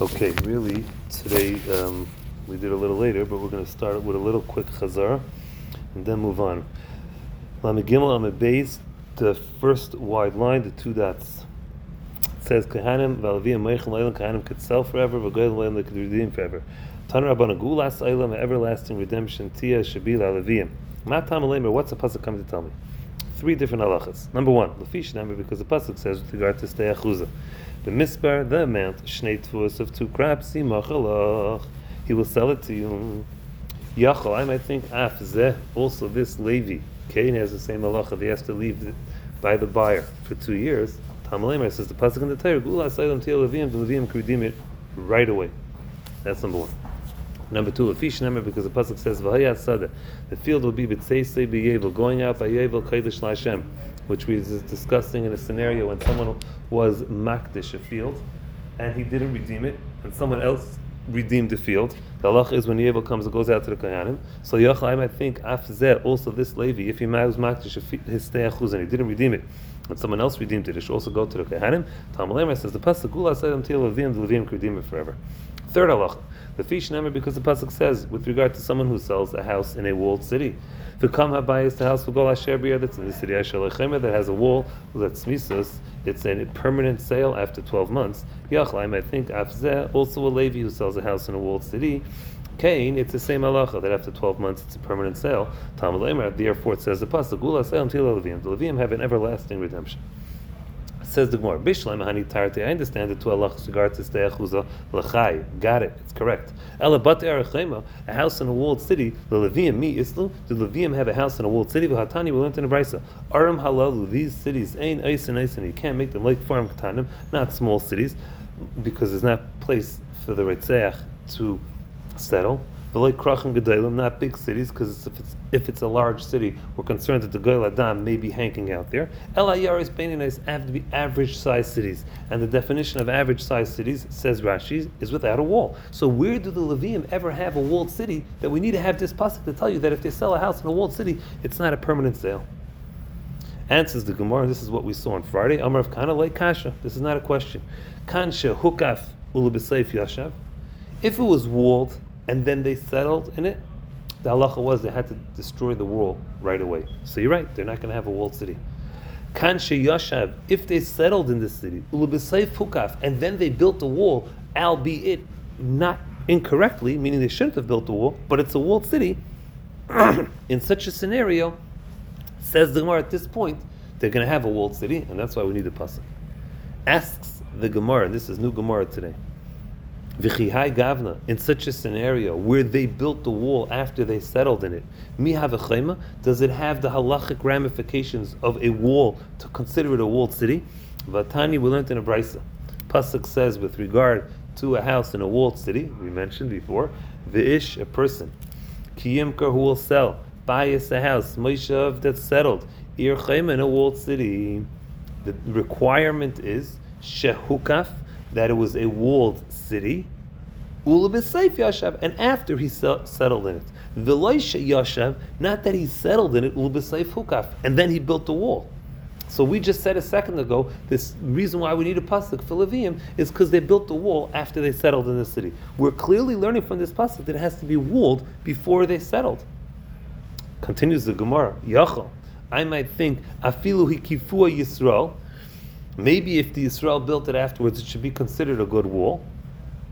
Okay, really, today we did a little later, but we're going to start with a little quick Chazara and then move on. Lamed Gimel, Lamed Beis, the first wide line, the two dots. It says, Kehanim, V'alavi, and Meichel, Eilam, Kehanim could sell forever, V'goyel, Eilam, they could redeem forever. Tan Rabban, Gulas, Eilam, everlasting redemption, Tia, Shabil, Alaviyim. Matam, Eilam, what's the Pasuk coming to tell me? Three different halachas. Number one, Lafish number, because the Pasuk says with regard to stay achuzah. The misbar, the amount, shnei tfus of two crops, he will sell it to you. Yachal, I might think, af zeh, also this Levi. Cain has the same halacha, they have to leave it by the buyer for 2 years. Tamalemer says the Pasuk in the Torah, Gula Saidam Tia Leviim, the Leviim can redeem it right away. That's number one. Number two, Lafish number, because the Pasuk says, Vahayat Sada, the field will be b'tzei se b'yevel, going out by Yebel, Kaidish Lashem, which we was discussing in a scenario when someone was makdish a field, and he didn't redeem it, and someone else redeemed the field. The halacha is when Yebel comes, it goes out to the Kohanim. So Yachal, I might think, Afzeh, also this Levi, if he was makdish his teachuz and he didn't redeem it, and someone else redeemed it, it should also go to the Kohanim. Talmud says the pasuk, Gula Saidam Tia Leviim, the Leviim could redeem it forever. Third halacha, the fish number, because the pasuk says with regard to someone who sells a house in a walled city, v'kam habayis, the house for Goel Asher that's in the city Asher that has a wall that's misus, it's a permanent sale after 12 months. Yachal, I might think afzeh, also a Levi who sells a house in a walled city. Cain, it's the same halacha that after 12 months it's a permanent sale. Talmud Leimer, therefore it says the pasuk Gula Selam Tila Leviim, the Leviim have an everlasting redemption. Says the Gemara, Bishlam Hani Tarte, I understand the two halachas regard to stay achuzah l'chai. Got it, it's correct. Ela Batei Arei Chomah, a house in a walled city. The Leviim mi islu, the Leviim have a house in a walled city. V'hatani, we learned in the b'raisa. Aram halalu, these cities ain eis and eis, and you can't make them like farm ketanim, not small cities, because there's not place for the reitzach to settle. V'loi krachim gedolim, not big cities, because if it's a large city, we're concerned that the Goel Adam may be hanging out there. Ela Yaris Beinanais have to be average-sized cities. And the definition of average-sized cities, says Rashi, is without a wall. So where do the Leviim ever have a walled city that we need to have this pasuk to tell you that if they sell a house in a walled city, it's not a permanent sale? Answers the Gemara, this is what we saw on Friday. Amar of Kana Lei Kasha, this is not a question. Kansha Hukaf Ulubisayf Yashav. If it was walled, and then they settled in it, the halacha was they had to destroy the wall right away. So you're right, they're not going to have a walled city. Kan she yashav, if they settled in this city, ulubisayf hukaf, and then they built the wall, albeit not incorrectly, meaning they shouldn't have built the wall, but it's a walled city, in such a scenario, says the Gemara at this point, they're going to have a walled city, and that's why we need the pasuk. Asks the Gemara, this is new Gemara today, V'chihai gavna, in such a scenario where they built the wall after they settled in it, miha v'chema, does it have the halachic ramifications of a wall to consider it a walled city? Vatani, we learned in a b'raisa. Pasuk says with regard to a house in a walled city, we mentioned before, v'ish, a person, kiyimker, who will sell, bayis, a house, meishav, that's settled, ir chema, in a walled city. The requirement is shehukaf, that it was a walled city, and after he settled in it, not that he settled in it, and then he built the wall. So we just said a second ago, this reason why we need a pasuk for Leviim is because they built the wall after they settled in the city. We're clearly learning from this pasuk that it has to be walled before they settled. Continues the Gemara, Yachal, I might think, afilu hikifua Yisrael, maybe if the Yisrael built it afterwards, it should be considered a good wall.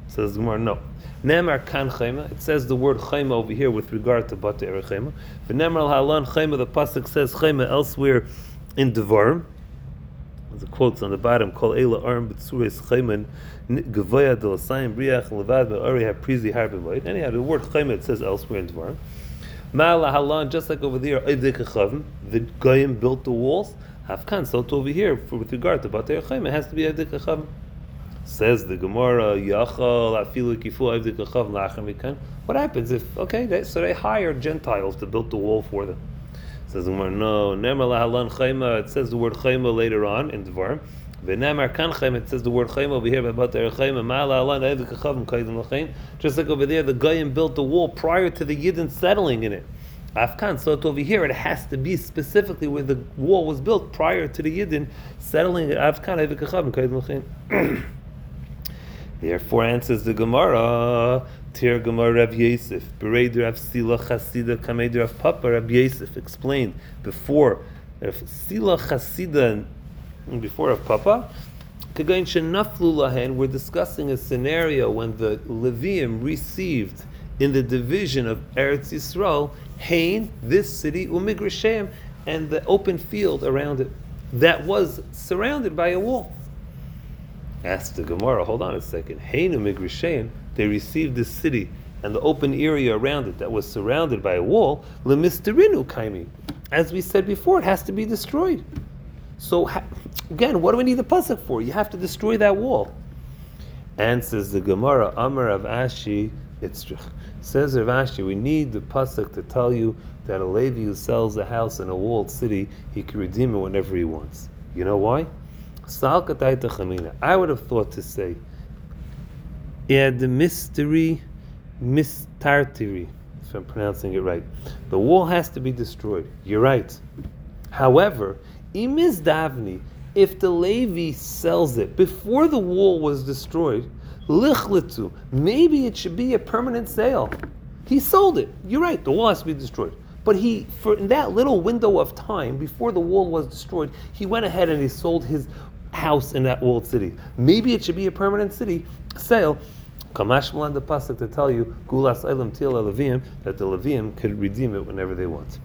Says the Gemara, no. Nemar kan chayma, it says the word chayma over here with regard to Batei Arei Chomah. V'nemar al halan chayma, the pasuk says chayma elsewhere in Devarim. The quotes on the bottom, kol eila arm b'tzureis chayman gevaya delasayim briach levad be'ari haprizi harbivoid. Anyhow, the word chayma, it says elsewhere in Devarim. Ma'ala halan, just like over there, the goyim built the walls. Hafkan, so over here, with regard to Batei Arei Chomah, it has to be Avdik Achav. Says the Gemara, Yachal, Afilu Kifu, Avdik Achav, La'achem Ikan. What happens if, so they hire Gentiles to build the wall for them? Says the Gemara, no, Nemar Lahalan Chayma, it says the word Chayma later on in Devarim. V'Nemar Kan Chayma, it says the word Chayma over here by Batei Arei Chomah, Ma'alahalan, Avdik Achav, M'kaidim L'chaim. Just like over there, the Goyim built the wall prior to the Yidden settling in it. Afkan, so over here it has to be specifically where the wall was built prior to the Yidden settling at Afkan. Therefore, answers the Gemara, Tir Gemara Rav Yasef, Bered Rav Sila Chasida, Kamed Rav Papa. Rav Yasef explained before Rav Sila Chasida and before Rav Papa, Kagain Shenaflu Lahen, we're discussing a scenario when the Leviim received in the division of Eretz Yisrael, Hain, this city, Umigrashem, and the open field around it that was surrounded by a wall. Asked the Gemara, hold on a second. Hainu Migrashem, they received this city and the open area around it that was surrounded by a wall. Lemisterinu kaimi, as we said before, it has to be destroyed. So again, what do we need the pasuk for? You have to destroy that wall. And says the Gemara, Amar Rav Ashi, Itzrich. Says Rav Ashi, we need the pasuk to tell you that a Levi who sells a house in a walled city, he can redeem it whenever he wants. You know why? I would have thought to say, the mystery mistartiri, if I'm pronouncing it right. The wall has to be destroyed. You're right. However, imiz davni, if the Levi sells it before the wall was destroyed, lichletu, maybe it should be a permanent sale. He sold it. You're right. The wall has to be destroyed. But he, for in that little window of time before the wall was destroyed, he went ahead and he sold his house in that walled city. Maybe it should be a permanent city sale. Kamash Malan the pasuk to tell you gulas elam til leviim, that the leviim could redeem it whenever they want.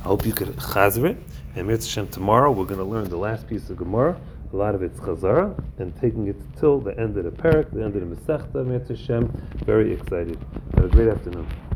I hope you could chazir it. And mitzvah tomorrow we're going to learn the last piece of Gemara. A lot of it's Chazara, and taking it till the end of the parak, the end of the Masechta, Mitzvah Shem. Very excited. Have a great afternoon.